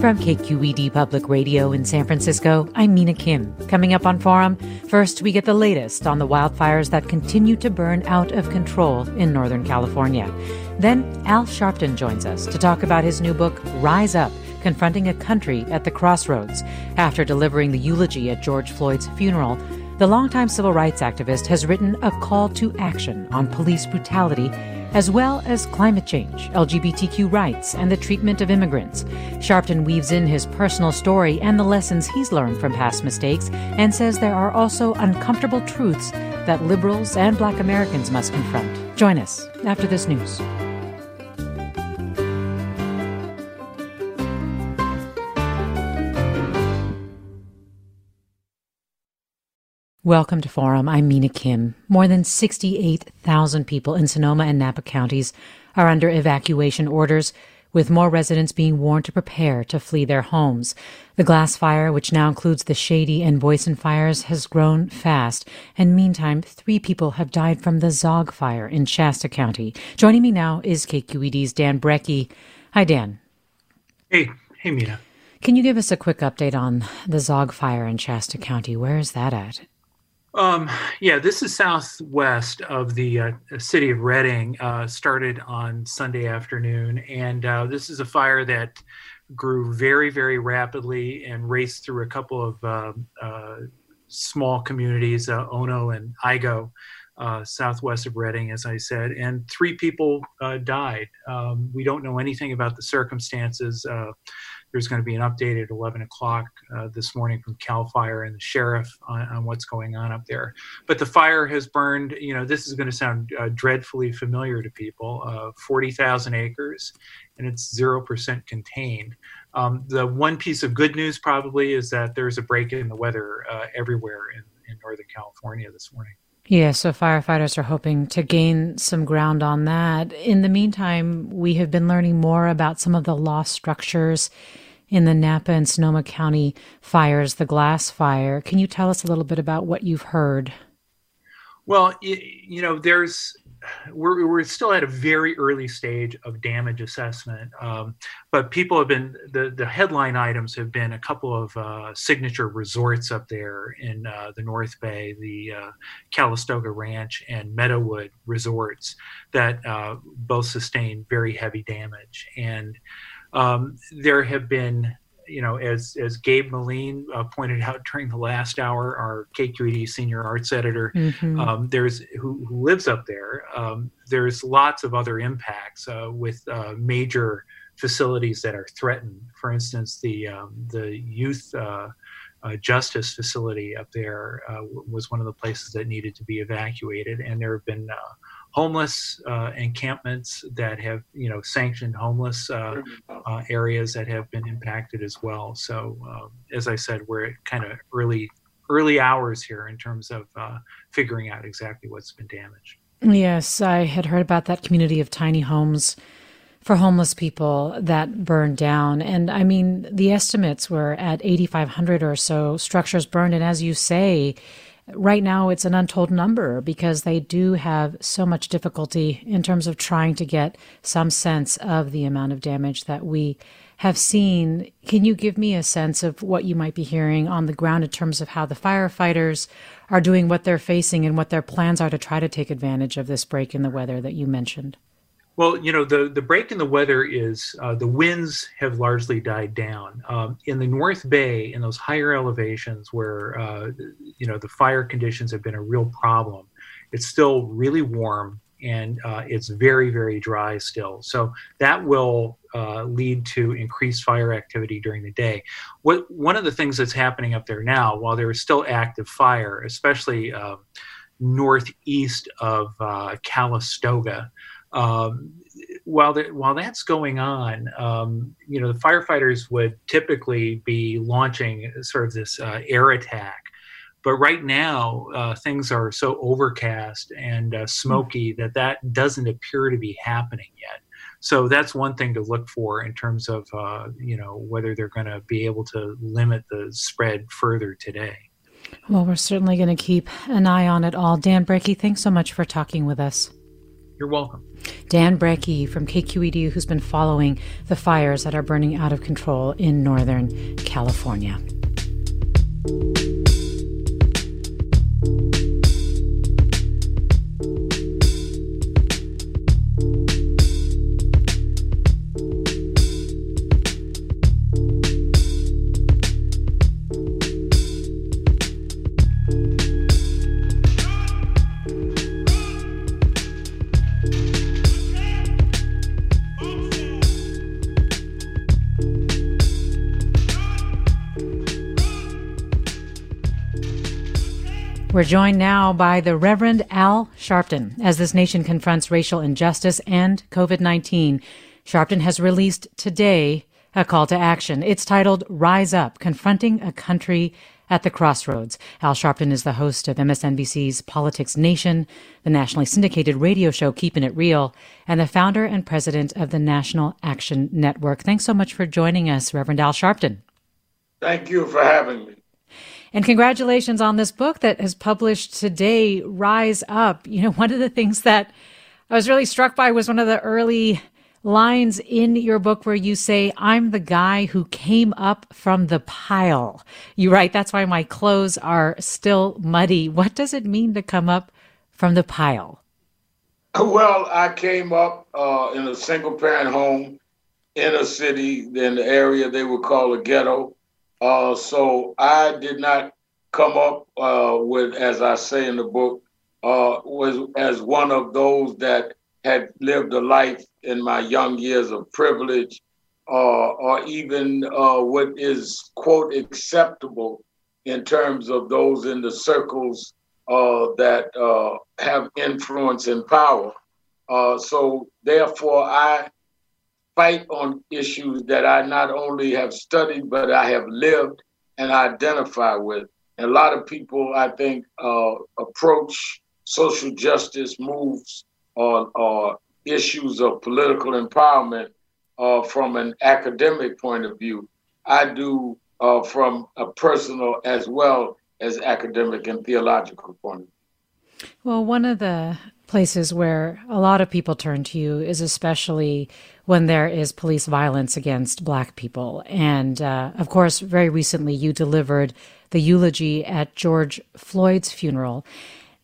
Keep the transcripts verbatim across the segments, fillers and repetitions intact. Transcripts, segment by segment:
From K Q E D Public Radio in San Francisco, I'm Mina Kim. Coming up on Forum, first we get the latest on the wildfires that continue to burn out of control in Northern California. Then Al Sharpton joins us to talk about his new book, Rise Up: Confronting a Country at the Crossroads. After delivering the eulogy at George Floyd's funeral, the longtime civil rights activist has written a call to action on police brutality, as well as climate change, L G B T Q rights, and the treatment of immigrants. Sharpton weaves in his personal story and the lessons he's learned from past mistakes, and says there are also uncomfortable truths that liberals and Black Americans must confront. Join us after this news. Welcome to Forum. I'm Mina Kim. More than sixty-eight thousand people in Sonoma and Napa counties are under evacuation orders, with more residents being warned to prepare to flee their homes. The Glass Fire, which now includes the Shady and Boysen fires, has grown fast. And meantime, three people have died from the Zog Fire in Shasta County. Joining me now is K Q E D's Dan Brecke. Hi, Dan. Hey. Hey, Mina. Can you give us a quick update on the Zog Fire in Shasta County? Where is that at? Um, yeah, this is southwest of the uh, city of Redding, uh, started on Sunday afternoon. And uh, this is a fire that grew very, very rapidly and raced through a couple of uh, uh, small communities, uh, Ono and Igo, uh, southwest of Redding, as I said, and three people uh, died. Um, we don't know anything about the circumstances. Uh, There's going to be an update at eleven o'clock uh, this morning from Cal Fire and the sheriff on, on what's going on up there. But the fire has burned, you know, this is going to sound uh, dreadfully familiar to people, uh, forty thousand acres, and it's zero percent contained. Um, the one piece of good news probably is that there's a break in the weather uh, everywhere in, in Northern California this morning. Yeah, so firefighters are hoping to gain some ground on that. In the meantime, we have been learning more about some of the lost structures in the Napa and Sonoma County fires, the Glass Fire. Can you tell us a little bit about what you've heard? Well, you know, there's we're we're still at a very early stage of damage assessment, um, but people have been the, the headline items have been a couple of uh, signature resorts up there in uh, the North Bay, the uh, Calistoga Ranch and Meadowood resorts that uh, both sustained very heavy damage, and um, there have been. You know, as as Gabe Moline uh, pointed out during the last hour, our K Q E D senior arts editor, mm-hmm. um, there's who, who lives up there. Um, there's lots of other impacts uh, with uh, major facilities that are threatened. For instance, the um, the youth uh, uh, justice facility up there uh, was one of the places that needed to be evacuated, and there have been. Uh, homeless uh, encampments that have, you know, sanctioned homeless uh, uh, areas that have been impacted as well. So, uh, as I said, we're at kind of early, early hours here in terms of uh, figuring out exactly what's been damaged. Yes, I had heard about that community of tiny homes for homeless people that burned down. And I mean, the estimates were at eighty-five hundred or so structures burned. And as you say, right now, it's an untold number because they do have so much difficulty in terms of trying to get some sense of the amount of damage that we have seen. Can you give me a sense of what you might be hearing on the ground in terms of how the firefighters are doing what they're facing and what their plans are to try to take advantage of this break in the weather that you mentioned? Well, you know, the, the break in the weather is uh, the winds have largely died down. Um, in the North Bay, in those higher elevations where, uh, you know, the fire conditions have been a real problem, it's still really warm and uh, it's very, very dry still. So that will uh, lead to increased fire activity during the day. What one of the things that's happening up there now, while there is still active fire, especially uh, northeast of uh, Calistoga, Um, while the, while that's going on, um, you know, the firefighters would typically be launching sort of this uh, air attack. But right now, uh, things are so overcast and uh, smoky that that doesn't appear to be happening yet. So that's one thing to look for in terms of, uh, you know, whether they're going to be able to limit the spread further today. Well, we're certainly going to keep an eye on it all. Dan Brekke, thanks so much for talking with us. You're welcome. Dan Brekke from K Q E D, who's been following the fires that are burning out of control in Northern California. We're joined now by the Reverend Al Sharpton. As this nation confronts racial injustice and COVID nineteen, Sharpton has released today a call to action. It's titled Rise Up: Confronting a Country at the Crossroads. Al Sharpton is the host of M S N B C's Politics Nation, the nationally syndicated radio show Keeping It Real, and the founder and president of the National Action Network. Thanks so much for joining us, Reverend Al Sharpton. Thank you for having me. And congratulations on this book that is published today, Rise Up. You know, one of the things that I was really struck by was one of the early lines in your book where you say, "I'm the guy who came up from the pile." You write, "That's why my clothes are still muddy." What does it mean to come up from the pile? Well, I came up uh, in a single-parent home, inner city, in the area they would call a ghetto. Uh, so I did not come up uh, with, as I say in the book, uh, was as one of those that had lived a life in my young years of privilege uh, or even uh, what is, quote, acceptable in terms of those in the circles uh, that uh, have influence and power. Uh, so therefore, I fight on issues that I not only have studied, but I have lived and identify with. And a lot of people, I think, uh, approach social justice moves or, or issues of political empowerment uh, from an academic point of view. I do uh, from a personal as well as academic and theological point of view. Well, one of the places where a lot of people turn to you is especially when there is police violence against Black people. And uh, of course, very recently you delivered the eulogy at George Floyd's funeral.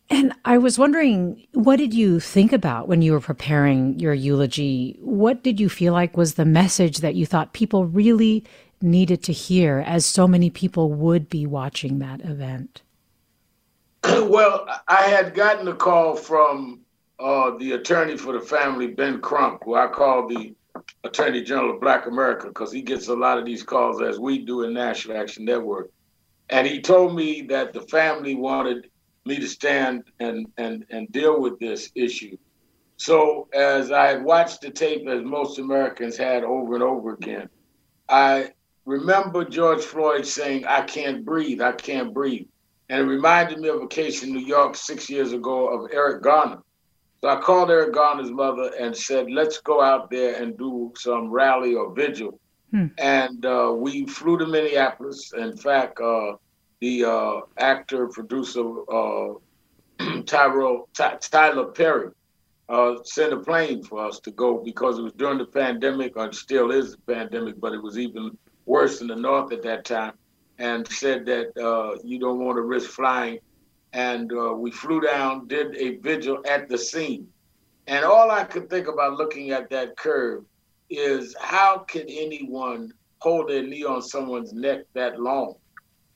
And I was wondering, what did you think about when you were preparing your eulogy? What did you feel like was the message that you thought people really needed to hear, as so many people would be watching that event? Well, I had gotten a call from uh, the attorney for the family, Ben Crump, who I call the Attorney General of Black America, because he gets a lot of these calls as we do in National Action Network. And he told me that the family wanted me to stand and, and, and deal with this issue. So as I watched the tape, as most Americans had over and over again, I remember George Floyd saying, "I can't breathe, I can't breathe." And it reminded me of a case in New York six years ago of Eric Garner. So I called Eric Garner's mother and said, "Let's go out there and do some rally or vigil." Hmm. And uh, we flew to Minneapolis. In fact, uh, the uh, actor, producer, uh, Tyro, Ty- Tyler Perry, uh, sent a plane for us to go because it was during the pandemic, or it still is the pandemic, but it was even worse in the North at that time. And said that uh, you don't want to risk flying. And uh, we flew down, did a vigil at the scene. And all I could think about looking at that curve is, how can anyone hold their knee on someone's neck that long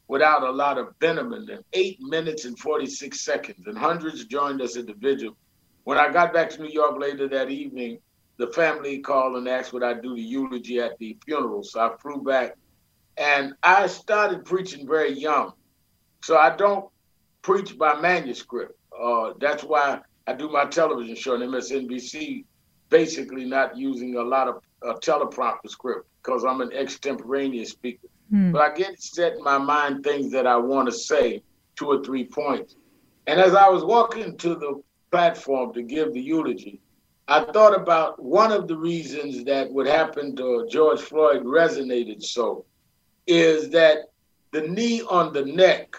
without a lot of venom in them? Eight minutes and forty-six seconds, and hundreds joined us at the vigil. When I got back to New York later that evening, the family called and asked would I do the eulogy at the funeral. So I flew back. And I started preaching very young. So I don't preach by manuscript. Uh, that's why I do my television show on M S N B C basically not using a lot of uh, teleprompter script because I'm an extemporaneous speaker. Mm. But I get set in my mind things that I want to say, two or three points. And as I was walking to the platform to give the eulogy, I thought about one of the reasons that what happened to George Floyd resonated so is that the knee on the neck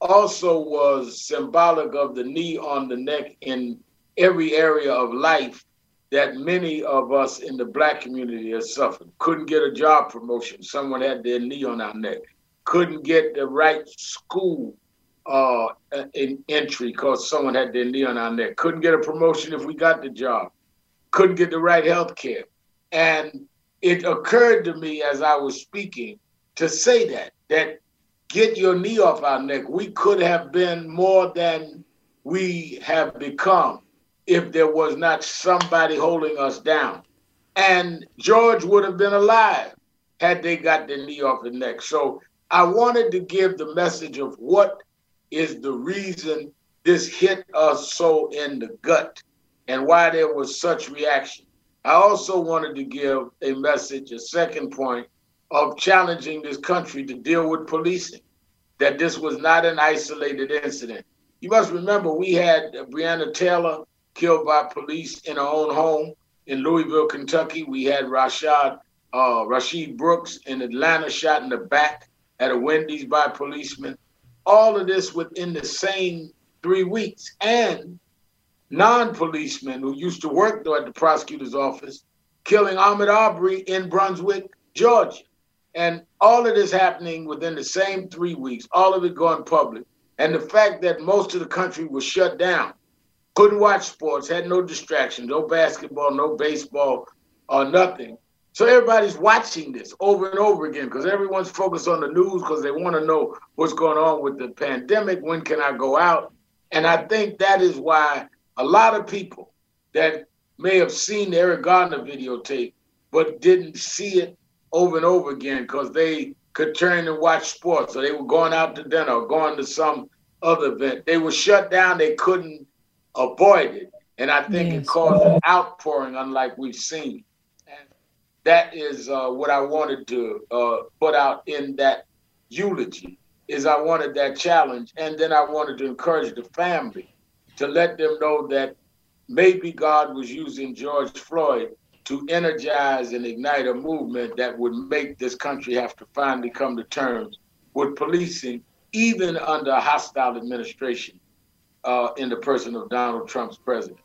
also was symbolic of the knee on the neck in every area of life that many of us in the Black community have suffered. Couldn't get a job promotion. Someone had their knee on our neck. Couldn't get the right school uh, in entry because someone had their knee on our neck. Couldn't get a promotion if we got the job. Couldn't get the right health care. And it occurred to me as I was speaking to say that, that get your knee off our neck. We could have been more than we have become if there was not somebody holding us down. And George would have been alive had they got their knee off the neck. So I wanted to give the message of what is the reason this hit us so in the gut and why there was such reaction. I also wanted to give a message, a second point, of challenging this country to deal with policing, that this was not an isolated incident. You must remember we had Breonna Taylor killed by police in her own home in Louisville, Kentucky. We had Rashad, uh, Rashid Brooks in Atlanta shot in the back at a Wendy's by policemen. All of this within the same three weeks. And non-policemen who used to work though at the prosecutor's office killing Ahmaud Arbery in Brunswick, Georgia. And all of this happening within the same three weeks, all of it going public. And the fact that most of the country was shut down, couldn't watch sports, had no distraction, no basketball, no baseball, or nothing. So everybody's watching this over and over again because everyone's focused on the news because they want to know what's going on with the pandemic, when can I go out? And I think that is why a lot of people that may have seen the Eric Garner videotape but didn't see it over and over again because they could turn and watch sports. So they were going out to dinner or going to some other event. They were shut down. They couldn't avoid it. And I think yes. It caused an outpouring unlike we've seen. And that is uh, what I wanted to uh, put out in that eulogy, is I wanted that challenge. And then I wanted to encourage the family to let them know that maybe God was using George Floyd to energize and ignite a movement that would make this country have to finally come to terms with policing, even under a hostile administration uh, in the person of Donald Trump's presidency.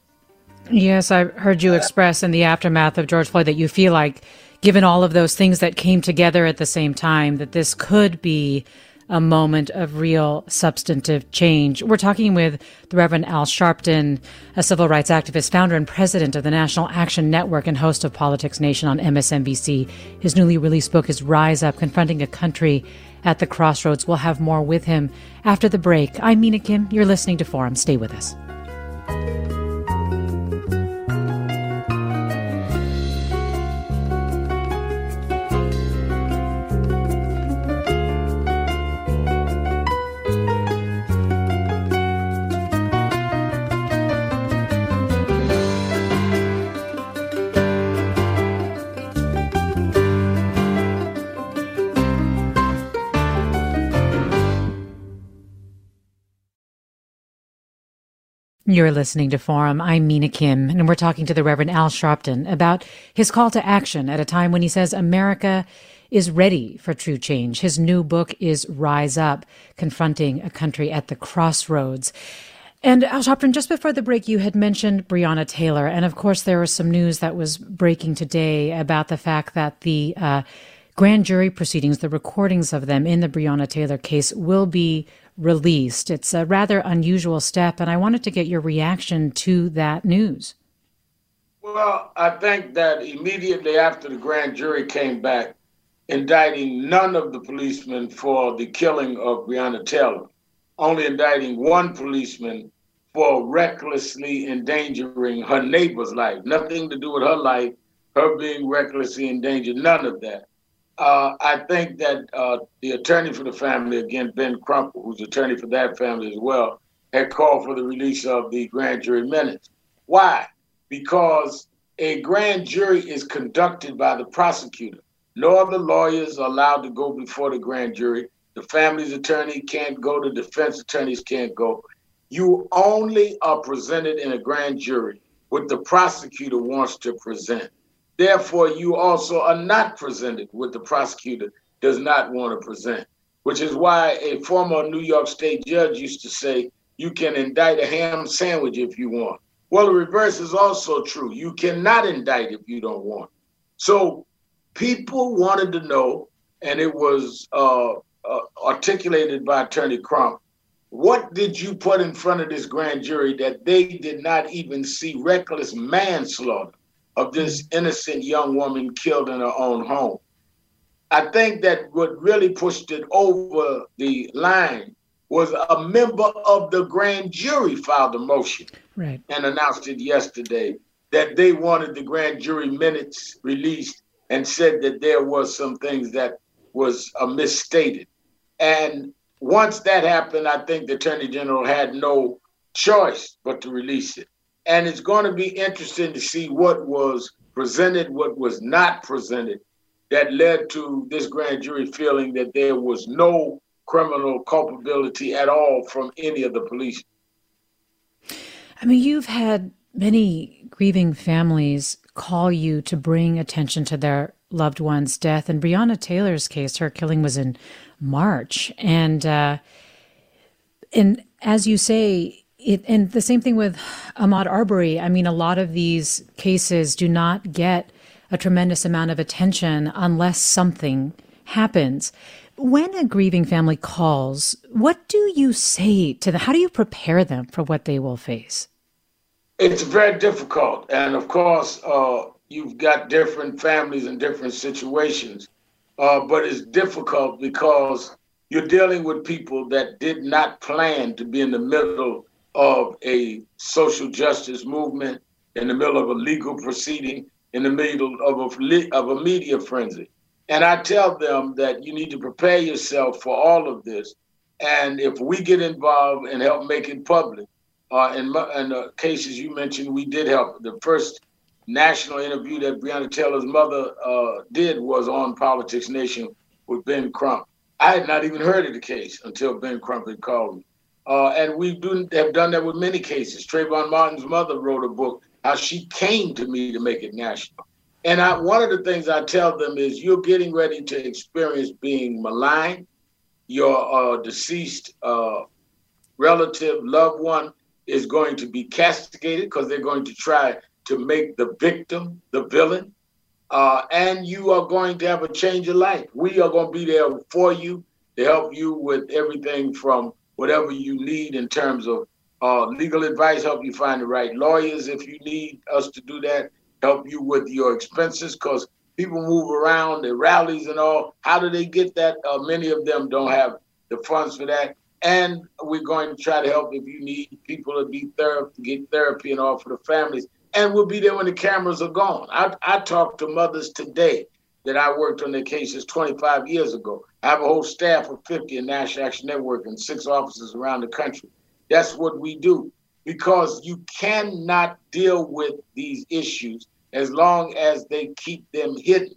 Yes, I heard you express in the aftermath of George Floyd that you feel like, given all of those things that came together at the same time, that this could be a moment of real substantive change. We're talking with the Reverend Al Sharpton, a civil rights activist, founder and president of the National Action Network and host of Politics Nation on M S N B C. His newly released book is Rise Up: Confronting a Country at the Crossroads. We'll have more with him after the break. I'm Mina Kim. You're listening to Forum. Stay with us. You're listening to Forum. I'm Mina Kim, and we're talking to the Reverend Al Sharpton about his call to action at a time when he says America is ready for true change. His new book is Rise Up, Confronting a Country at the Crossroads. And Al Sharpton, just before the break, you had mentioned Breonna Taylor. And of course, there was some news that was breaking today about the fact that the uh, grand jury proceedings, the recordings of them in the Breonna Taylor case, will be released. It's a rather unusual step, and I wanted to get your reaction to that news. Well, I think that immediately after the grand jury came back, indicting none of the policemen for the killing of Breonna Taylor, only indicting one policeman for recklessly endangering her neighbor's life. Nothing to do with her life, her being recklessly endangered, none of that. Uh, I think that uh, the attorney for the family, again, Ben Crump, who's attorney for that family as well, had called for the release of the grand jury minutes. Why? Because a grand jury is conducted by the prosecutor. No other lawyers are allowed to go before the grand jury. The family's attorney can't go. The defense attorneys can't go. You only are presented in a grand jury what the prosecutor wants to present. Therefore, you also are not presented what the prosecutor does not want to present, which is why a former New York State judge used to say, you can indict a ham sandwich if you want. Well, the reverse is also true. You cannot indict if you don't want. So people wanted to know, and it was uh, uh, articulated by Attorney Crump, what did you put in front of this grand jury that they did not even see reckless manslaughter of this innocent young woman killed in her own home? I think that what really pushed it over the line was a member of the grand jury filed a motion right. and announced it yesterday that they wanted the grand jury minutes released and said that there was some things that was uh, misstated. And once that happened, I think the Attorney General had no choice but to release it. And it's going to be interesting to see what was presented, what was not presented, that led to this grand jury feeling that there was no criminal culpability at all from any of the police. I mean, you've had many grieving families call you to bring attention to their loved one's death. In Breonna Taylor's case, her killing was in March. And, uh, and as you say, It, and the same thing with Ahmaud Arbery. I mean, a lot of these cases do not get a tremendous amount of attention unless something happens. When a grieving family calls, what do you say to them? How do you prepare them for what they will face? It's very difficult. And of course, uh, you've got different families and different situations. Uh, but it's difficult because you're dealing with people that did not plan to be in the middle of a social justice movement, in the middle of a legal proceeding, in the middle of a, of a media frenzy. And I tell them that you need to prepare yourself for all of this. And if we get involved and help make it public, uh, in, in the cases you mentioned, we did help. The first national interview that Breonna Taylor's mother uh, did was on Politics Nation with Ben Crump. I had not even heard of the case until Ben Crump had called me. Uh, and we do, have done that with many cases. Trayvon Martin's mother wrote a book, how she came to me to make it national. And I, one of the things I tell them is you're getting ready to experience being maligned. Your uh, deceased uh, relative, loved one is going to be castigated because they're going to try to make the victim the villain. Uh, and you are going to have a change of life. We are going to be there for you to help you with everything from whatever you need in terms of uh, legal advice, help you find the right lawyers if you need us to do that, help you with your expenses, because people move around, the rallies and all. How do they get that? Uh, many of them don't have the funds for that. And we're going to try to help if you need people to be ther- get therapy and all for the families. And we'll be there when the cameras are gone. I, I talked to mothers today that I worked on their cases twenty-five years ago. I have a whole staff of fifty in National Action Network and six offices around the country. That's what we do, because you cannot deal with these issues as long as they keep them hidden.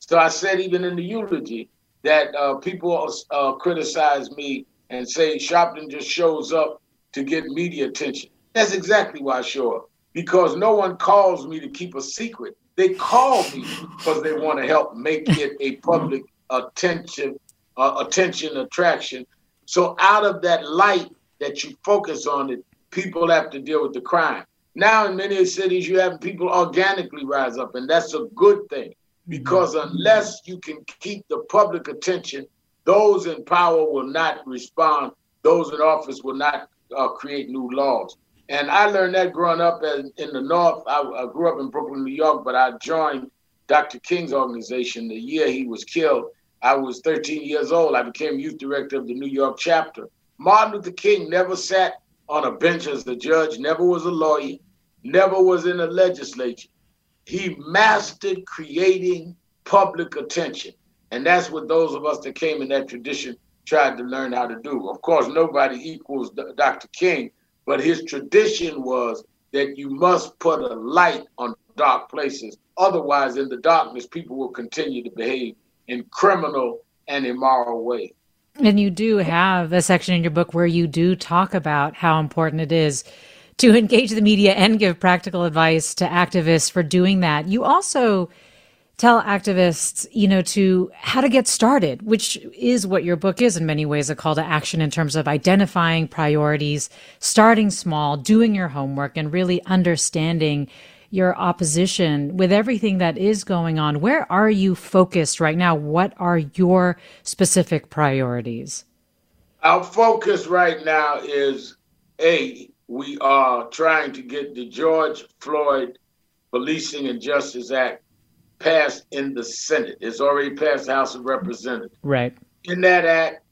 So I said even in the eulogy that uh, people uh, criticize me and say Sharpton just shows up to get media attention. That's exactly why I show up, because no one calls me to keep a secret. They call me because they want to help make it a public attention, uh, attention attraction. So out of that light that you focus on it, people have to deal with the crime. Now in many cities, you have people organically rise up, and that's a good thing, because unless you can keep the public attention, those in power will not respond. Those in office will not uh, create new laws. And I learned that growing up in, in the North. I, I grew up in Brooklyn, New York, but I joined Doctor King's organization the year he was killed. I was thirteen years old. I became youth director of the New York chapter. Martin Luther King never sat on a bench as the judge, never was a lawyer, never was in the legislature. He mastered creating public attention. And that's what those of us that came in that tradition tried to learn how to do. Of course, nobody equals Doctor King. But his tradition was that you must put a light on dark places. Otherwise, in the darkness, people will continue to behave in criminal and immoral ways. And you do have a section in your book where you do talk about how important it is to engage the media and give practical advice to activists for doing that. You also tell activists, you know, to how to get started, which is what your book is in many ways, a call to action in terms of identifying priorities, starting small, doing your homework, and really understanding your opposition with everything that is going on. Where are you focused right now? What are your specific priorities? Our focus right now is, A, we are trying to get the George Floyd Policing and Justice Act passed in the Senate. It's already passed the House of Representatives. Right. In that act,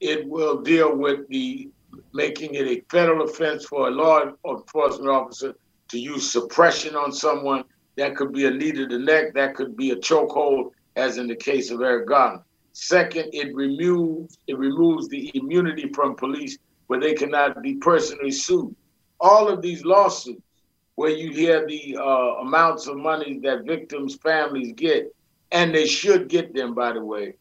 it will deal with the making it a federal offense for a law enforcement officer to use suppression on someone. That could be a knee to the neck, that could be a chokehold, as in the case of Eric Garner. Second, it removes, it removes the immunity from police where they cannot be personally sued. All of these lawsuits where you hear the uh, amounts of money that victims' families get, and they should get them, by the way,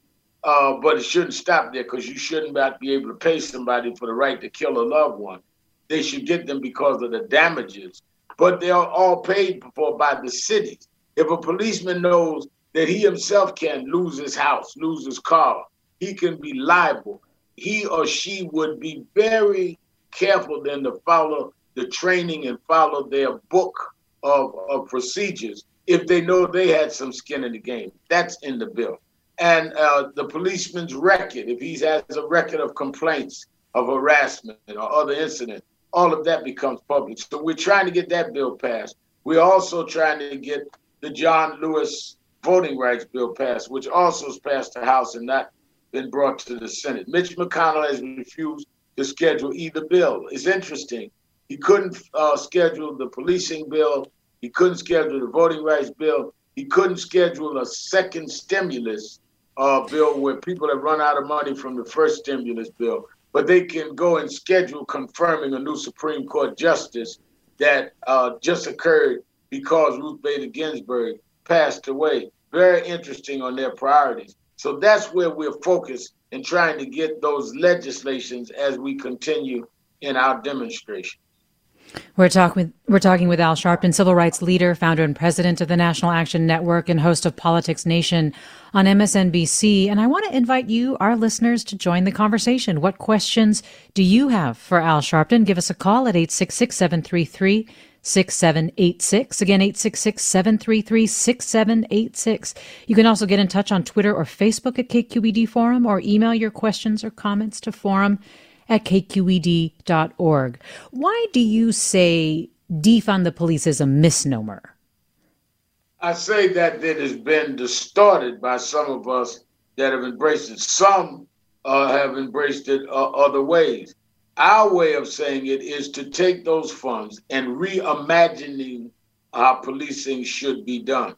uh, but it shouldn't stop there because you shouldn't be able to pay somebody for the right to kill a loved one. They should get them because of the damages, but they are all paid for by the cities. If a policeman knows that he himself can lose his house, lose his car, he can be liable. He or she would be very careful then to follow the training and follow their book of, of procedures if they know they had some skin in the game. That's in the bill. And uh, the policeman's record, if he has a record of complaints, of harassment or other incidents, all of that becomes public. So we're trying to get that bill passed. We're also trying to get the John Lewis voting rights bill passed, which also has passed the House and not been brought to the Senate. Mitch McConnell has refused to schedule either bill. It's interesting. He couldn't uh, schedule the policing bill. He couldn't schedule the voting rights bill. He couldn't schedule a second stimulus uh, bill where people have run out of money from the first stimulus bill. But they can go and schedule confirming a new Supreme Court justice that uh, just occurred because Ruth Bader Ginsburg passed away. Very interesting on their priorities. So that's where we're focused in trying to get those legislations as we continue in our demonstration. We're talking we're talking with Al Sharpton, civil rights leader, founder and president of the National Action Network and host of Politics Nation on M S N B C. And I want to invite you, our listeners, to join the conversation. What questions do you have for Al Sharpton? Give us a call at eight six six, seven three three, six seven eight six. Again, eight six six, seven three three, six seven eight six. You can also get in touch on Twitter or Facebook at K Q E D Forum, or email your questions or comments to forum at K Q E D dot org. Why do you say defund the police is a misnomer? I say that it has been distorted by some of us that have embraced it. Some uh, have embraced it uh, other ways. Our way of saying it is to take those funds and reimagining how policing should be done.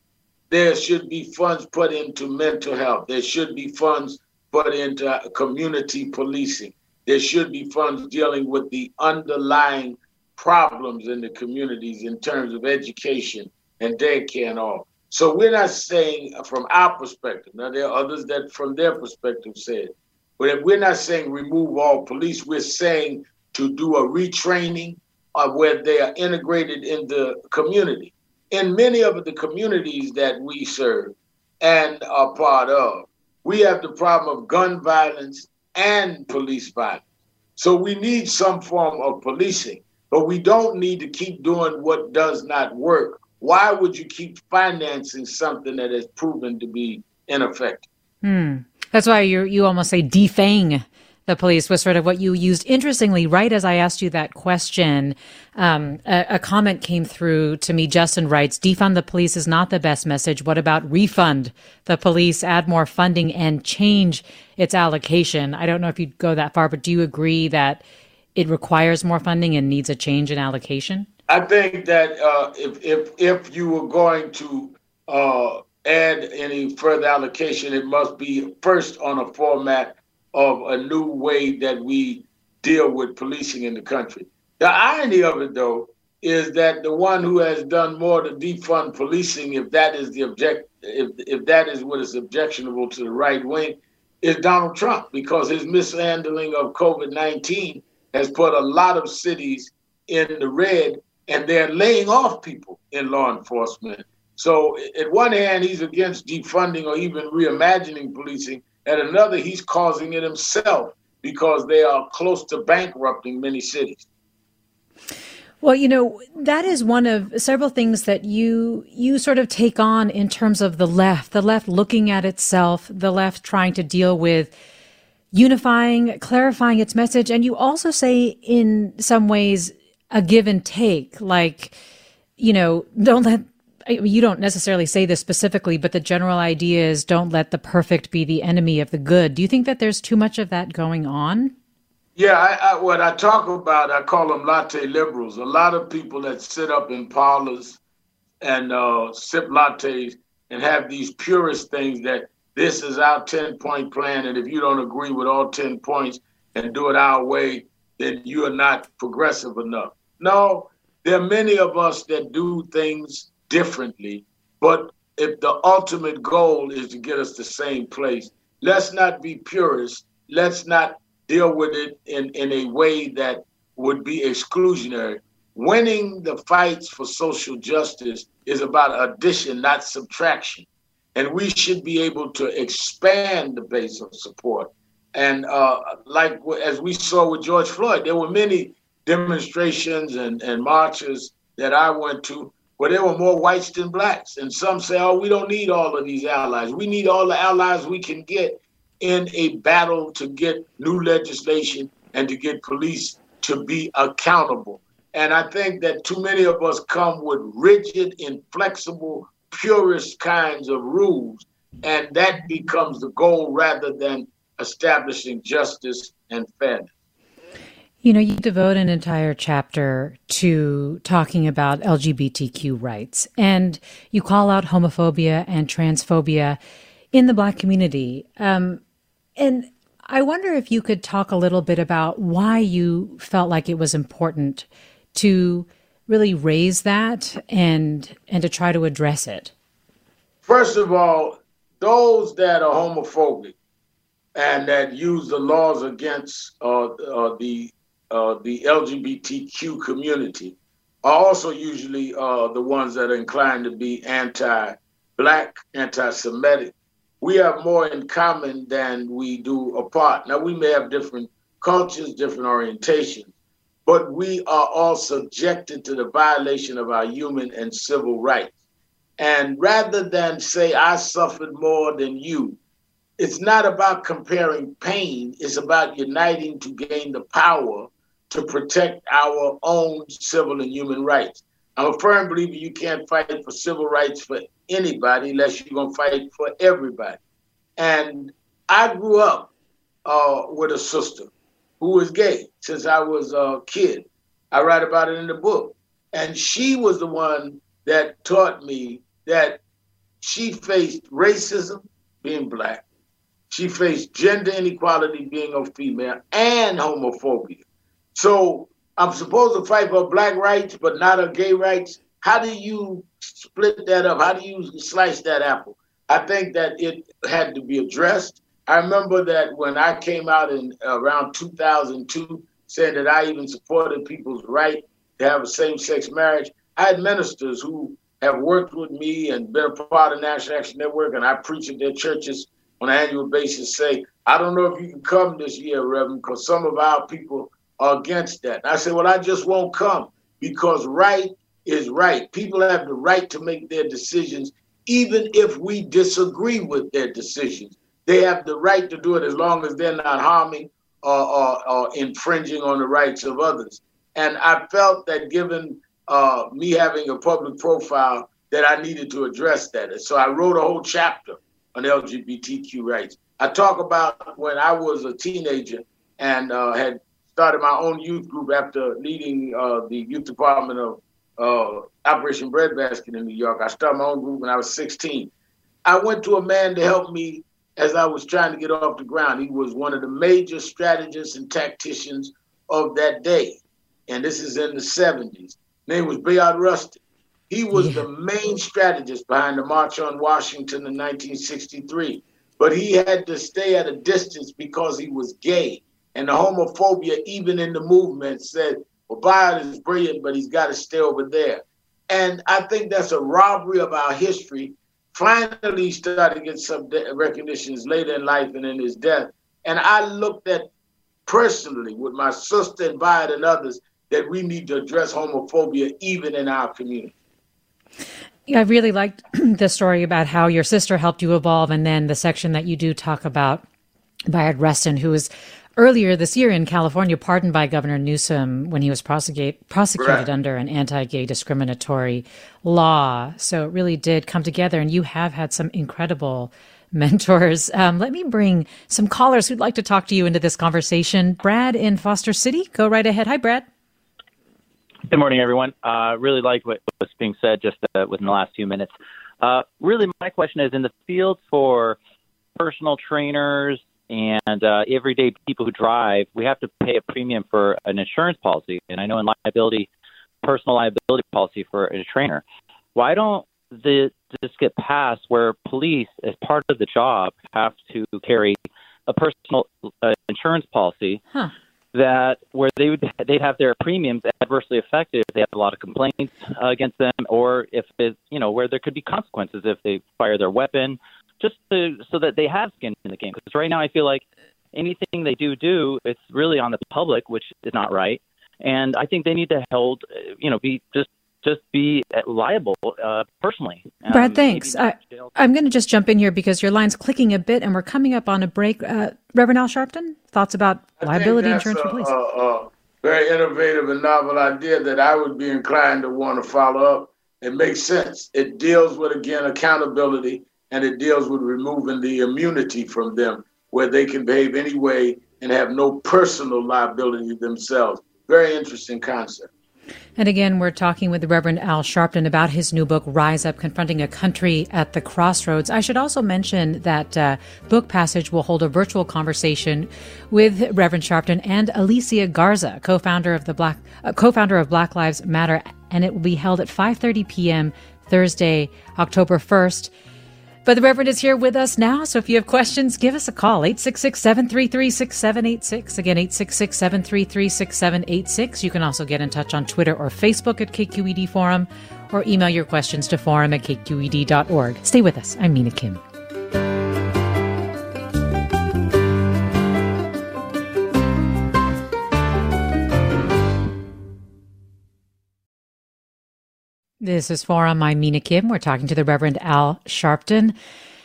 There should be funds put into mental health. There should be funds put into community policing. There should be funds dealing with the underlying problems in the communities in terms of education and daycare and all. So we're not saying from our perspective. Now, there are others that from their perspective said, but we're not saying remove all police. We're saying to do a retraining of where they are integrated in the community. In many of the communities that we serve and are part of, we have the problem of gun violence and police violence. So we need some form of policing, but we don't need to keep doing what does not work. Why would you keep financing something that has proven to be ineffective? Hmm. That's why you you almost say defang the police was sort of what you used. Interestingly, right as I asked you that question, um, a, a comment came through to me. Justin writes, defund the police is not the best message. What about refund the police, add more funding and change its allocation? I don't know if you'd go that far, but do you agree that it requires more funding and needs a change in allocation? I think that uh, if, if, if you were going to uh, add any further allocation, it must be first on a format of a new way that we deal with policing in the country. The irony of it, though, is that the one who has done more to defund policing, if that is the object, if if that is what is objectionable to the right wing, is Donald Trump, because his mishandling of COVID nineteen has put a lot of cities in the red, and they're laying off people in law enforcement. So at one hand, he's against defunding or even reimagining policing. At another, he's causing it himself because they are close to bankrupting many cities. Well, you know, that is one of several things that you you sort of take on in terms of the left, the left looking at itself, the left trying to deal with unifying, clarifying its message. And you also say in some ways a give and take, like, you know, don't let, you don't necessarily say this specifically, but the general idea is don't let the perfect be the enemy of the good. Do you think that there's too much of that going on? Yeah, I, I, what I talk about, I call them latte liberals. A lot of people that sit up in parlors and uh, sip lattes and have these purist things that this is our ten-point plan, and if you don't agree with all ten points and do it our way, then you are not progressive enough. No, there are many of us that do things differently, but if the ultimate goal is to get us to the same place, let's not be purists. Let's not deal with it in, in a way that would be exclusionary. Winning the fights for social justice is about addition, not subtraction. And we should be able to expand the base of support. And uh, like as we saw with George Floyd, there were many demonstrations and, and marches that I went to where there were more whites than blacks. And some say, oh, we don't need all of these allies. We need all the allies we can get in a battle to get new legislation and to get police to be accountable. And I think that too many of us come with rigid, inflexible, purist kinds of rules, and that becomes the goal rather than establishing justice and fairness. You know, you devote an entire chapter to talking about L G B T Q rights, and you call out homophobia and transphobia in the Black community. Um, and I wonder if you could talk a little bit about why you felt like it was important to really raise that and and to try to address it. First of all, those that are homophobic and that use the laws against uh, uh, the uh, the L G B T Q community are also usually uh, the ones that are inclined to be anti-Black, anti-Semitic. We have more in common than we do apart. Now, we may have different cultures, different orientations, but we are all subjected to the violation of our human and civil rights. And rather than say, I suffered more than you, it's not about comparing pain. It's about uniting to gain the power to protect our own civil and human rights. I'm a firm believer you can't fight for civil rights for anybody unless you're going to fight for everybody. And I grew up uh, with a sister who was gay since I was a kid. I write about it in the book. And she was the one that taught me that she faced racism, being Black. She faced gender inequality, being a female, and homophobia. So I'm supposed to fight for Black rights, but not her gay rights. How do you split that up? How do you slice that apple? I think that it had to be addressed. I remember that when I came out in around two thousand two, saying that I even supported people's right to have a same-sex marriage, I had ministers who have worked with me and been a part of National Action Network, and I preach at their churches on an annual basis, say, I don't know if you can come this year, Reverend, because some of our people are against that. And I said, well, I just won't come because right is right. People have the right to make their decisions, even if we disagree with their decisions. They have the right to do it as long as they're not harming or, or, or infringing on the rights of others. And I felt that given uh, me having a public profile, that I needed to address that. And so I wrote a whole chapter on L G B T Q rights. I talk about when I was a teenager and uh, had started my own youth group after leading uh, the youth department of uh, Operation Breadbasket in New York. I started my own group when I was sixteen. I went to a man to help me as I was trying to get off the ground. He was one of the major strategists and tacticians of that day. And this is in the seventies. name was Bayard Rustin. He was yeah. the main strategist behind the March on Washington in nineteen sixty-three. But he had to stay at a distance because he was gay. And the homophobia, even in the movement, said, well, Bayard is brilliant, but he's got to stay over there. And I think that's a robbery of our history. Finally started to get some recognitions later in life and in his death. And I looked at personally with my sister and Bayard and others that we need to address homophobia even in our community. Yeah, I really liked the story about how your sister helped you evolve, and then the section that you do talk about Bayard Rustin, who was earlier this year in California pardoned by Governor Newsom when he was prosecute, prosecuted right. under an anti-gay discriminatory law. So it really did come together, and you have had some incredible mentors. Um, let me bring some callers who'd like to talk to you into this conversation. Brad in Foster City, go right ahead. Hi, Brad. Good morning, everyone. Uh, really like what was being said just uh, within the last few minutes. Uh, really, my question is, in the field for personal trainers and uh, everyday people who drive, we have to pay a premium for an insurance policy. And I know in liability, personal liability policy for a trainer. Why don't the, this get passed where police, as part of the job, have to carry a personal uh, insurance policy huh. that where they would they'd have their premiums adversely affected if they have a lot of complaints uh, against them, or if it, you know, where there could be consequences if they fire their weapon, just to, so that they have skin in the game. Because right now I feel like anything they do do, it's really on the public, which is not right. And I think they need to hold, you know, be just just be liable uh, personally. Um, Brad, thanks. I, I'm going to just jump in here because your line's clicking a bit and we're coming up on a break. Uh, Reverend Al Sharpton, thoughts about I liability insurance for police? That's a very innovative and novel idea that I would be inclined to want to follow up. It makes sense. It deals with, again, accountability, and it deals with removing the immunity from them where they can behave any way and have no personal liability themselves. Very interesting concept. And again, we're talking with the Reverend Al Sharpton about his new book, Rise Up: Confronting a Country at the Crossroads. I should also mention that uh, Book Passage will hold a virtual conversation with Reverend Sharpton and Alicia Garza, co-founder of the Black uh, co-founder of Black Lives Matter, and it will be held at five thirty p.m. Thursday, October first. But the Reverend is here with us now, so if you have questions, give us a call, eight six six, seven three three, six seven eight six. Again, eight six six, seven three three, six seven eight six. You can also get in touch on Twitter or Facebook at K Q E D Forum, or email your questions to forum at K Q E D dot org. Stay with us. I'm Mina Kim. This is Forum. I'm Mina Kim. We're talking to the Reverend Al Sharpton,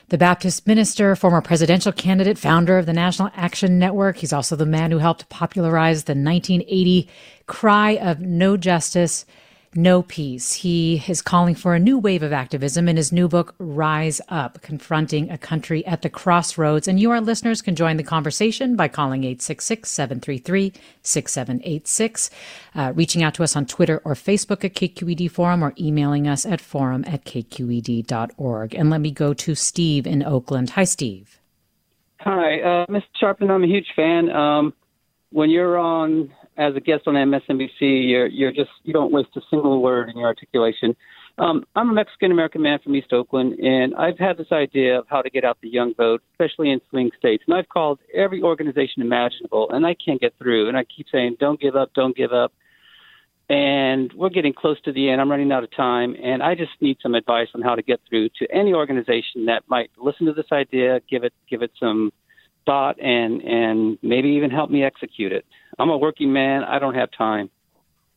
the Baptist minister, former presidential candidate, founder of the National Action Network. He's also the man who helped popularize the nineteen eighty cry of no justice, no peace. He is calling for a new wave of activism in his new book, Rise Up, Confronting a Country at the Crossroads. And you, our listeners, can join the conversation by calling eight six six, seven three three, six seven eight six, uh, reaching out to us on Twitter or Facebook at K Q E D Forum, or emailing us at forum at K Q E D dot org. And let me go to Steve in Oakland. Hi, Steve. Hi, uh, Mister Sharpton. I'm a huge fan. Um, when you're on... as a guest on M S N B C, you're, you're just, you don't waste a single word in your articulation. Um, I'm a Mexican-American man from East Oakland, and I've had this idea of how to get out the young vote, especially in swing states. And I've called every organization imaginable, and I can't get through. And I keep saying, don't give up, don't give up. And we're getting close to the end. I'm running out of time, and I just need some advice on how to get through to any organization that might listen to this idea, give it, give it some thought, and and maybe even help me execute it. I'm a working man. I don't have time.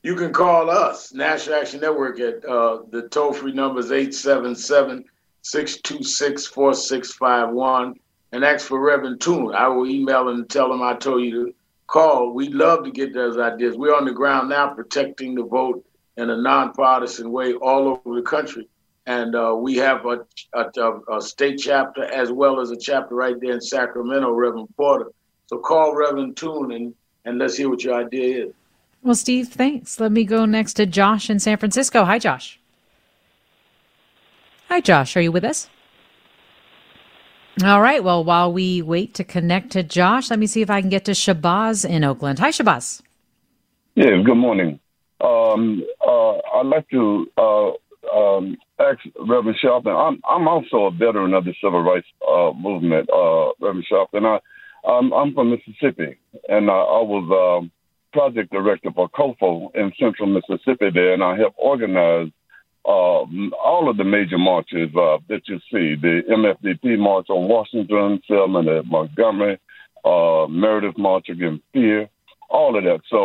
You can call us, National Action Network, at uh, the toll-free number is eight seven seven, six two six, four six five one, and ask for Reverend Toon. I will email him and tell him I told you to call. We'd love to get those ideas. We're on the ground now protecting the vote in a nonpartisan way all over the country. And uh, we have a, a, a state chapter as well as a chapter right there in Sacramento, Reverend Porter. So call Reverend Toon and, and let's hear what your idea is. Well, Steve, thanks. Let me go next to Josh in San Francisco. Hi, Josh. Hi, Josh. Are you with us? All right. Well, while we wait to connect to Josh, let me see if I can get to Shabazz in Oakland. Hi, Shabazz. Yeah, good morning. Um, uh, I'd like to uh, um, ask Reverend Sharpton. I'm, I'm also a veteran of the Civil Rights uh, Movement, uh, Reverend Sharpton. I, I'm, I'm from Mississippi, and I, I was uh, project director for C O F O in central Mississippi there, and I helped organize Uh, all of the major marches uh, that you see, the M F D P march on Washington, Selma at Montgomery, uh, Meredith March Against Fear, all of that. So,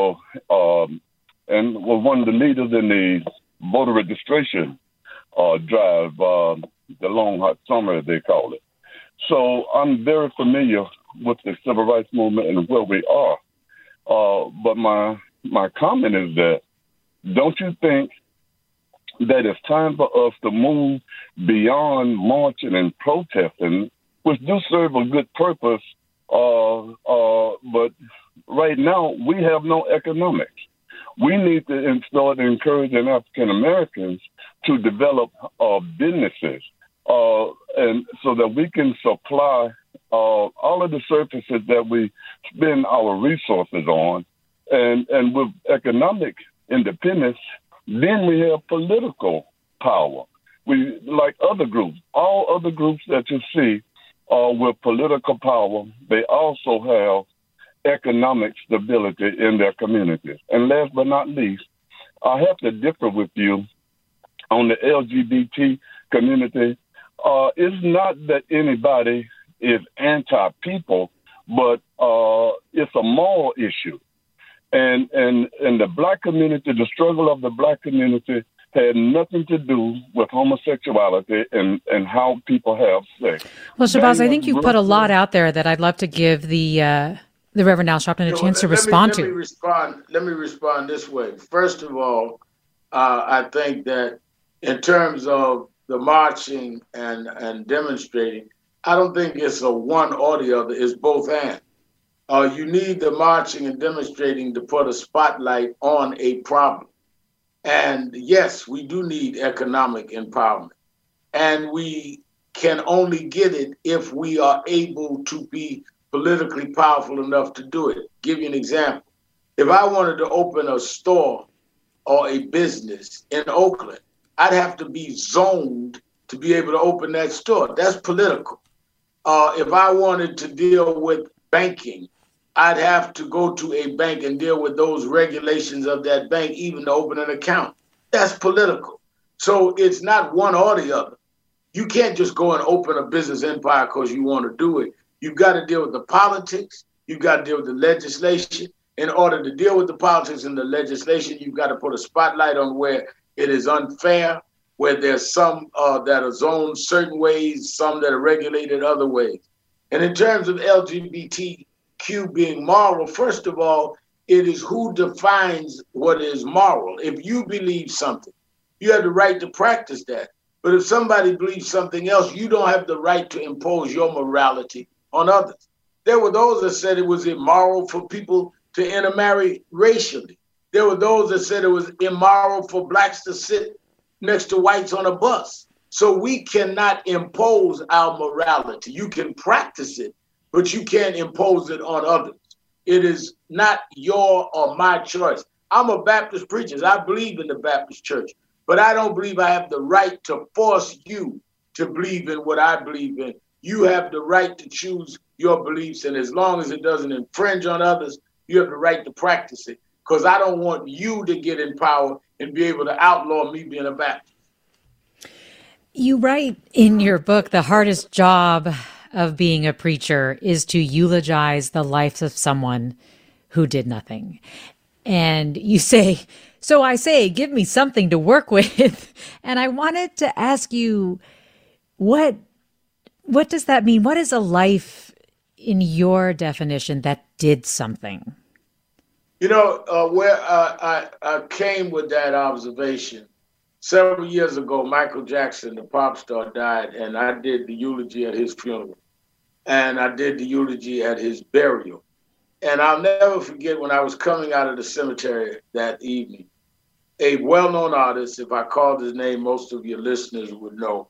um, and was one of the leaders in the voter registration uh, drive, uh, the long hot summer, they call it. So I'm very familiar with the civil rights movement and where we are. Uh, but my my comment is that, don't you think that it's time for us to move beyond marching and protesting, which do serve a good purpose. Uh, uh, but right now, we have no economics. We need to start encouraging African Americans to develop uh, businesses, uh, and so that we can supply uh, all of the services that we spend our resources on, and and with economic independence. Then we have political power. We, like other groups, all other groups that you see are with political power. They also have economic stability in their communities. And last but not least, I have to differ with you on the L G B T community. Uh, it's not that anybody is anti-people, but uh, it's a moral issue. And, and and the black community, the struggle of the black community had nothing to do with homosexuality and, and how people have sex. Well, Shabazz, I think you put a lot out there that I'd love to give the uh, the Reverend Al Sharpton a chance you know, to respond me, let to. Me respond, let me respond this way. First of all, uh, I think that in terms of the marching and, and demonstrating, I don't think it's a one or the other. It's both and. Uh, you need the marching and demonstrating to put a spotlight on a problem. And yes, we do need economic empowerment. And we can only get it if we are able to be politically powerful enough to do it. Give you an example. If I wanted to open a store or a business in Oakland, I'd have to be zoned to be able to open that store. That's political. Uh, if I wanted to deal with banking, I'd have to go to a bank and deal with those regulations of that bank, even to open an account. That's political. So it's not one or the other. You can't just go and open a business empire because you want to do it. You've got to deal with the politics. You've got to deal with the legislation. In order to deal with the politics and the legislation, you've got to put a spotlight on where it is unfair, where there's some uh, that are zoned certain ways, some that are regulated other ways. And in terms of L G B T Q being moral, first of all, it is who defines what is moral. If you believe something, you have the right to practice that. But if somebody believes something else, you don't have the right to impose your morality on others. There were those that said it was immoral for people to intermarry racially. There were those that said it was immoral for blacks to sit next to whites on a bus. So we cannot impose our morality. You can practice it, but you can't impose it on others. It is not your or my choice. I'm a Baptist preacher. I believe in the Baptist church, but I don't believe I have the right to force you to believe in what I believe in. You have the right to choose your beliefs, and as long as it doesn't infringe on others, you have the right to practice it, because I don't want you to get in power and be able to outlaw me being a Baptist. You write in your book, the hardest job of being a preacher is to eulogize the life of someone who did nothing. And you say, so I say, give me something to work with. And I wanted to ask you, what, what does that mean? What is a life in your definition that did something? You know, uh, where I, I, I came with that observation, several years ago, Michael Jackson, the pop star, died, and I did the eulogy at his funeral. And I did the eulogy at his burial. And I'll never forget when I was coming out of the cemetery that evening, a well-known artist, if I called his name, most of your listeners would know,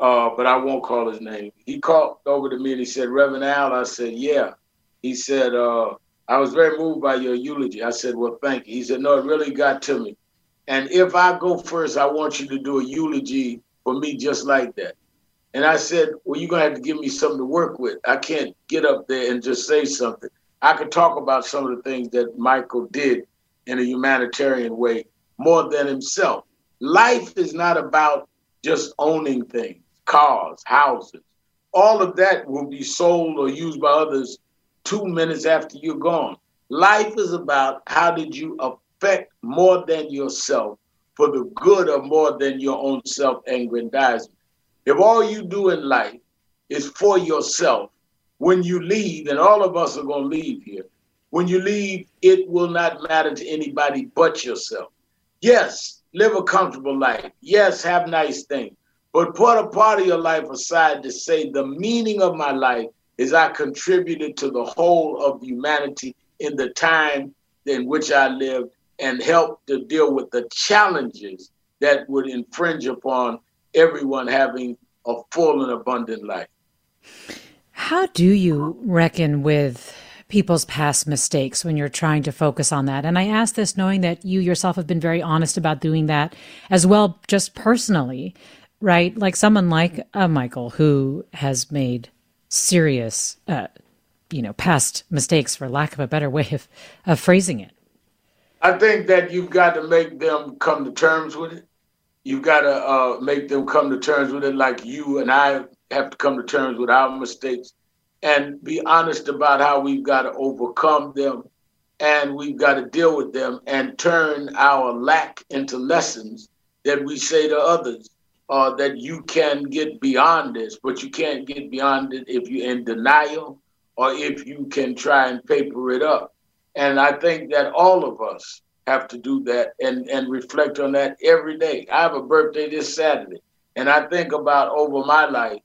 uh, but I won't call his name. He called over to me and he said, "Reverend Al," I said, "Yeah." He said, uh, I was very moved by your eulogy. I said, well, thank you. He said, no, it really got to me. And if I go first, I want you to do a eulogy for me just like that. And I said, well, you're going to have to give me something to work with. I can't get up there and just say something. I could talk about some of the things that Michael did in a humanitarian way more than himself. Life is not about just owning things, cars, houses. All of that will be sold or used by others two minutes after you're gone. Life is about how did you affect more than yourself for the good or more than your own self-aggrandizement. If all you do in life is for yourself, when you leave, and all of us are going to leave here, when you leave, it will not matter to anybody but yourself. Yes, live a comfortable life. Yes, have nice things. But put a part of your life aside to say the meaning of my life is I contributed to the whole of humanity in the time in which I lived and helped to deal with the challenges that would infringe upon everyone having a full and abundant life. How do you reckon with people's past mistakes when you're trying to focus on that? And I ask this knowing that you yourself have been very honest about doing that as well, just personally, right? Like someone like uh, Michael, who has made serious, uh, you know, past mistakes, for lack of a better way of, of phrasing it. I think that you've got to make them come to terms with it. You've got to uh, make them come to terms with it like you and I have to come to terms with our mistakes and be honest about how we've got to overcome them and we've got to deal with them and turn our lack into lessons that we say to others uh, that you can get beyond this, but you can't get beyond it if you're in denial or if you can try and paper it up. And I think that all of us have to do that and, and reflect on that every day. I have a birthday this Saturday, and I think about over my life,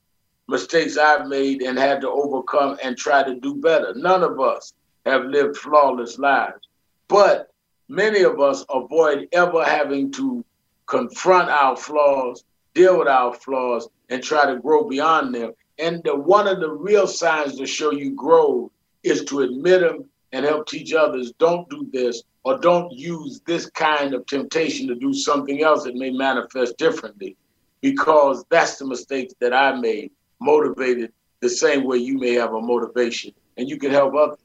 mistakes I've made and had to overcome and try to do better. None of us have lived flawless lives, but many of us avoid ever having to confront our flaws, deal with our flaws, and try to grow beyond them. And the, one of the real signs to show you grow is to admit them and help teach others, don't do this, or don't use this kind of temptation to do something else that may manifest differently, because that's the mistakes that I made, motivated the same way you may have a motivation, and you can help others.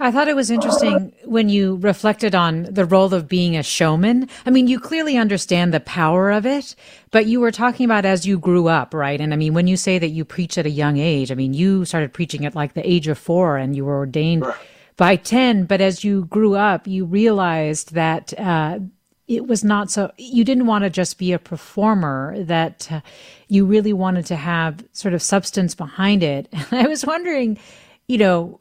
I thought it was interesting when you reflected on the role of being a showman. I mean, you clearly understand the power of it, but you were talking about as you grew up, right? And I mean, when you say that you preach at a young age, I mean, you started preaching at like the age of four and you were ordained right by ten, but as you grew up, you realized that uh, it was not so, you didn't want to just be a performer, that uh, you really wanted to have sort of substance behind it. And I was wondering, you know,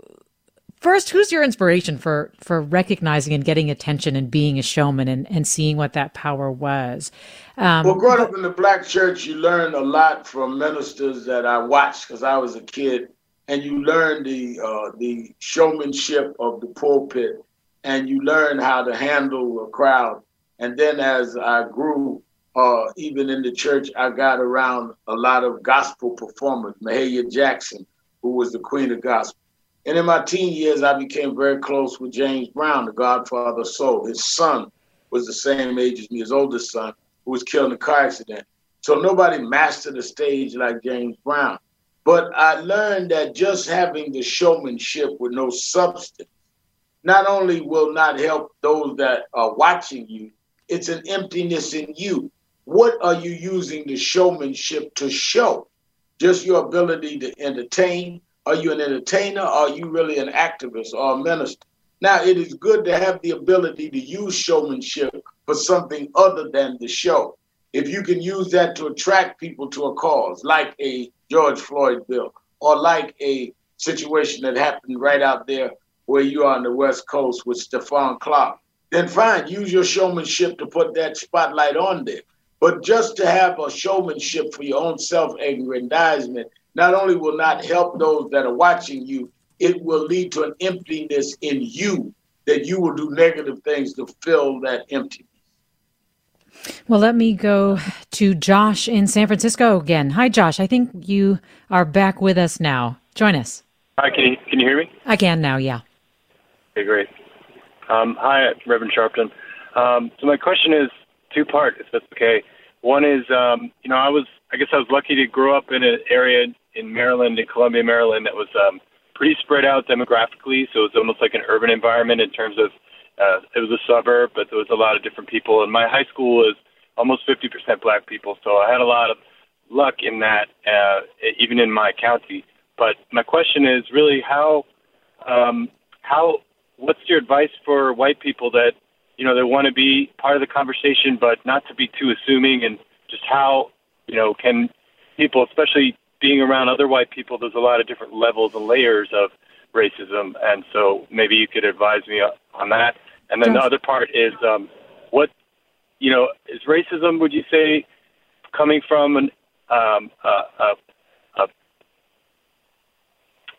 first, who's your inspiration for, for recognizing and getting attention and being a showman and, and seeing what that power was? Um, well, growing up in the Black church, you learn a lot from ministers that I watched because I was a kid. And you learn the uh, the showmanship of the pulpit, and you learn how to handle a crowd. And then as I grew, uh, even in the church, I got around a lot of gospel performers, Mahalia Jackson, who was the queen of gospel. And in my teen years, I became very close with James Brown, the godfather of soul. His son was the same age as me, his oldest son, who was killed in a car accident. So nobody mastered the stage like James Brown. But I learned that just having the showmanship with no substance not only will not help those that are watching you, it's an emptiness in you. What are you using the showmanship to show? Just your ability to entertain? Are you an entertainer? Are you really an activist or a minister? Now, it is good to have the ability to use showmanship for something other than the show. If you can use that to attract people to a cause, like a George Floyd bill, or like a situation that happened right out there where you are on the West Coast with Stephon Clark, then fine, use your showmanship to put that spotlight on there. But just to have a showmanship for your own self-aggrandizement not only will not help those that are watching you, it will lead to an emptiness in you that you will do negative things to fill that emptiness. Well, let me go to Josh in San Francisco again. Hi, Josh. I think you are back with us now. Join us. Hi, can you, can you hear me? I can now, yeah. Okay, great. Um, hi, Reverend Sharpton. Um, so my question is two-part, if that's okay. One is, um, you know, I was, I guess I was lucky to grow up in an area in Maryland, in Columbia, Maryland, that was um, pretty spread out demographically. So it was almost like an urban environment in terms of, uh, it was a suburb, but there was a lot of different people. And my high school was almost fifty percent black people. So I had a lot of luck in that, uh, even in my county. But my question is really how, um, how, what's your advice for white people that, you know, they want to be part of the conversation, but not to be too assuming, and just how, you know, can people, especially being around other white people, there's a lot of different levels and layers of racism. And so maybe you could advise me on that. And then the other part is um, what, you know, is racism, would you say, coming from an, um, a, a,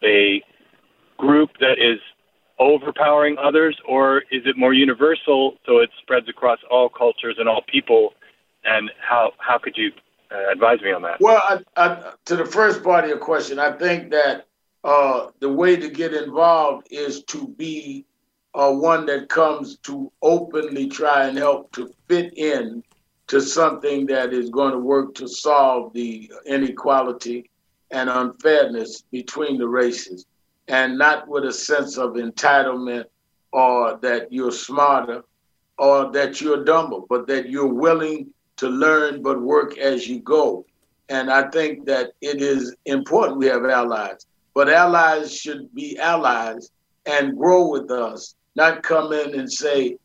a, a group that is overpowering others, or is it more universal so it spreads across all cultures and all people? And how how could you uh, advise me on that? Well, I, I, to the first part of your question, I think that uh, the way to get involved is to be uh, one that comes to openly try and help to fit in to something that is going to work to solve the inequality and unfairness between the races, and not with a sense of entitlement or that you're smarter or that you're dumber, but that you're willing to learn but work as you go. And I think that it is important we have allies, but allies should be allies and grow with us, not come in and say,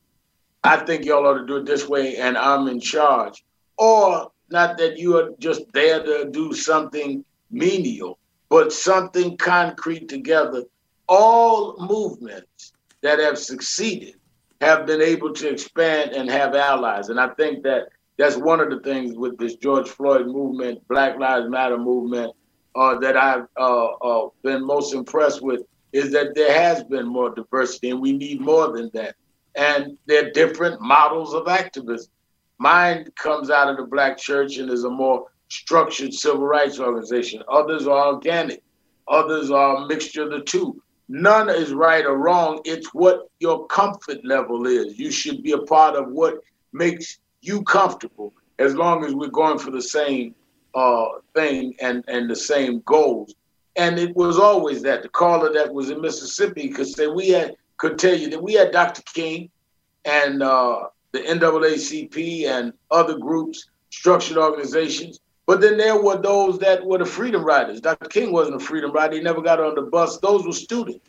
I think y'all ought to do it this way and I'm in charge. Or not that you are just there to do something menial, but something concrete together. All movements that have succeeded have been able to expand and have allies. And I think that that's one of the things with this George Floyd movement, Black Lives Matter movement, uh, that I've uh, uh, been most impressed with, is that there has been more diversity, and we need more than that. And there are different models of activism. Mine comes out of the Black church and is a more structured civil rights organization. Others are organic. Others are a mixture of the two. None is right or wrong. It's what your comfort level is. You should be a part of what makes you comfortable, as long as we're going for the same uh, thing and, and the same goals. And it was always that. The caller that was in Mississippi could say we had, could tell you that we had Doctor King and uh, the N double A C P and other groups, structured organizations. But then there were those that were the freedom riders. Doctor King wasn't a freedom rider. He never got on the bus. Those were students.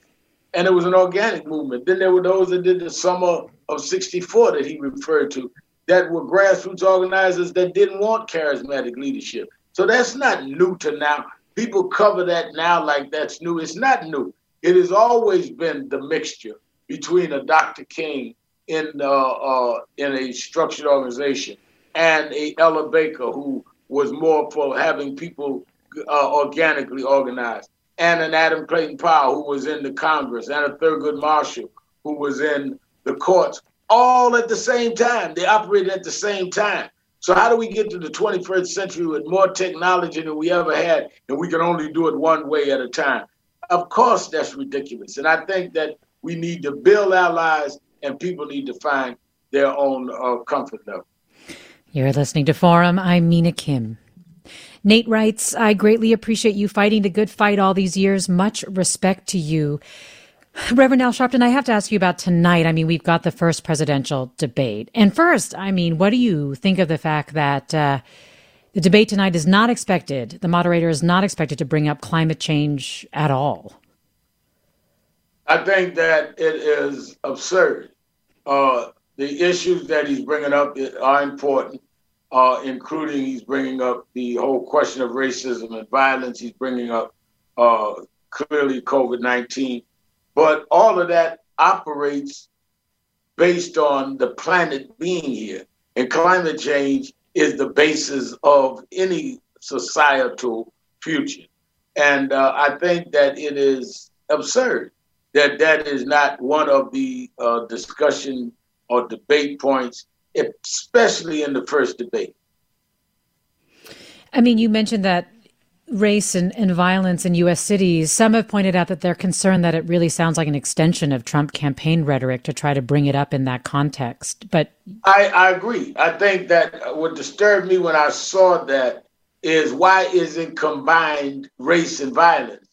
And it was an organic movement. Then there were those that did the summer of sixty-four that he referred to, that were grassroots organizers that didn't want charismatic leadership. So that's not new to now. People cover that now like that's new. It's not new. It has always been the mixture between a Doctor King in, uh, uh, in a structured organization and a Ella Baker, who was more for having people uh, organically organized, and an Adam Clayton Powell who was in the Congress, and a Thurgood Marshall who was in the courts, all at the same time. They operated at the same time. So how do we get to the twenty-first century with more technology than we ever had, and we can only do it one way at a time? Of course, that's ridiculous. And I think that we need to build allies, and people need to find their own uh, comfort level. You're listening to Forum. I'm Mina Kim. Nate writes, I greatly appreciate you fighting the good fight all these years. Much respect to you. Reverend Al Sharpton, I have to ask you about tonight. I mean, we've got the first presidential debate. And first, I mean, what do you think of the fact that uh, the debate tonight is not expected, the moderator is not expected to bring up climate change at all? I think that it is absurd. Uh The issues that he's bringing up are important, uh, including he's bringing up the whole question of racism and violence. He's bringing up uh, clearly COVID nineteen. But all of that operates based on the planet being here. And climate change is the basis of any societal future. And uh, I think that it is absurd that that is not one of the uh, discussion or debate points, especially in the first debate. I mean, you mentioned that race and, and violence in U S cities, some have pointed out that they're concerned that it really sounds like an extension of Trump campaign rhetoric to try to bring it up in that context. But I, I agree. I think that what disturbed me when I saw that is why isn't combined race and violence?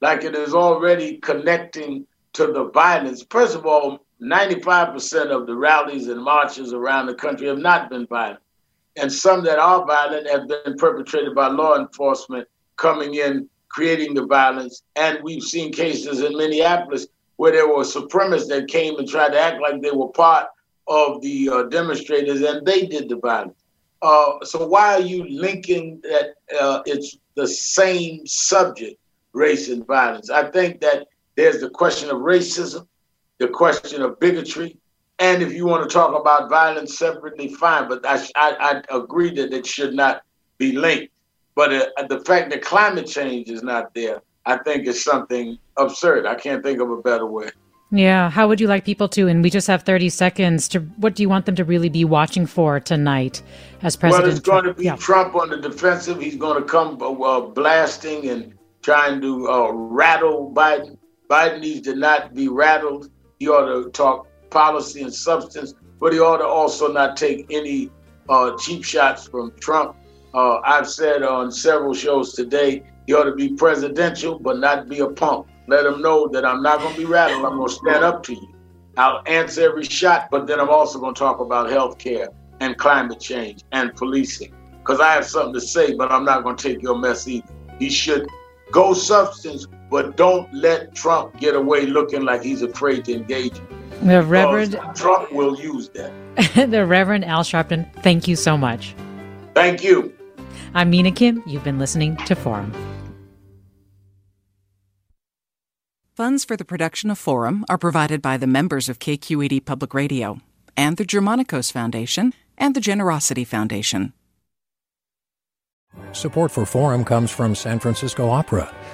Like it is already connecting to the violence. First of all, ninety-five percent of the rallies and marches around the country have not been violent. And some that are violent have been perpetrated by law enforcement coming in, creating the violence. And we've seen cases in Minneapolis where there were supremacists that came and tried to act like they were part of the uh, demonstrators, and they did the violence. Uh, so why are you linking that uh, it's the same subject, race and violence? I think that there's the question of racism, the question of bigotry, and if you want to talk about violence separately, fine, but I, I, I agree that it should not be linked. But uh, the fact that climate change is not there, I think is something absurd. I can't think of a better way. Yeah. How would you like people to, and we just have thirty seconds, to what do you want them to really be watching for tonight as President Well, it's Trump? going to be yeah. Trump on the defensive. He's going to come uh, blasting and trying to uh, rattle Biden. Biden needs to not be rattled. He ought to talk policy and substance, but he ought to also not take any uh, cheap shots from Trump. Uh, I've said on several shows today, he ought to be presidential, but not be a punk. Let him know that I'm not going to be rattled. I'm going to stand up to you. I'll answer every shot, but then I'm also going to talk about health care and climate change and policing, because I have something to say, but I'm not going to take your mess either. He should go substance, but don't let Trump get away looking like he's afraid to engage. The Reverend Trump will use that. The Reverend Al Sharpton, thank you so much. Thank you. I'm Mina Kim. You've been listening to Forum. Funds for the production of Forum are provided by the members of K Q E D Public Radio and the Germanicos Foundation and the Generosity Foundation. Support for Forum comes from San Francisco Opera.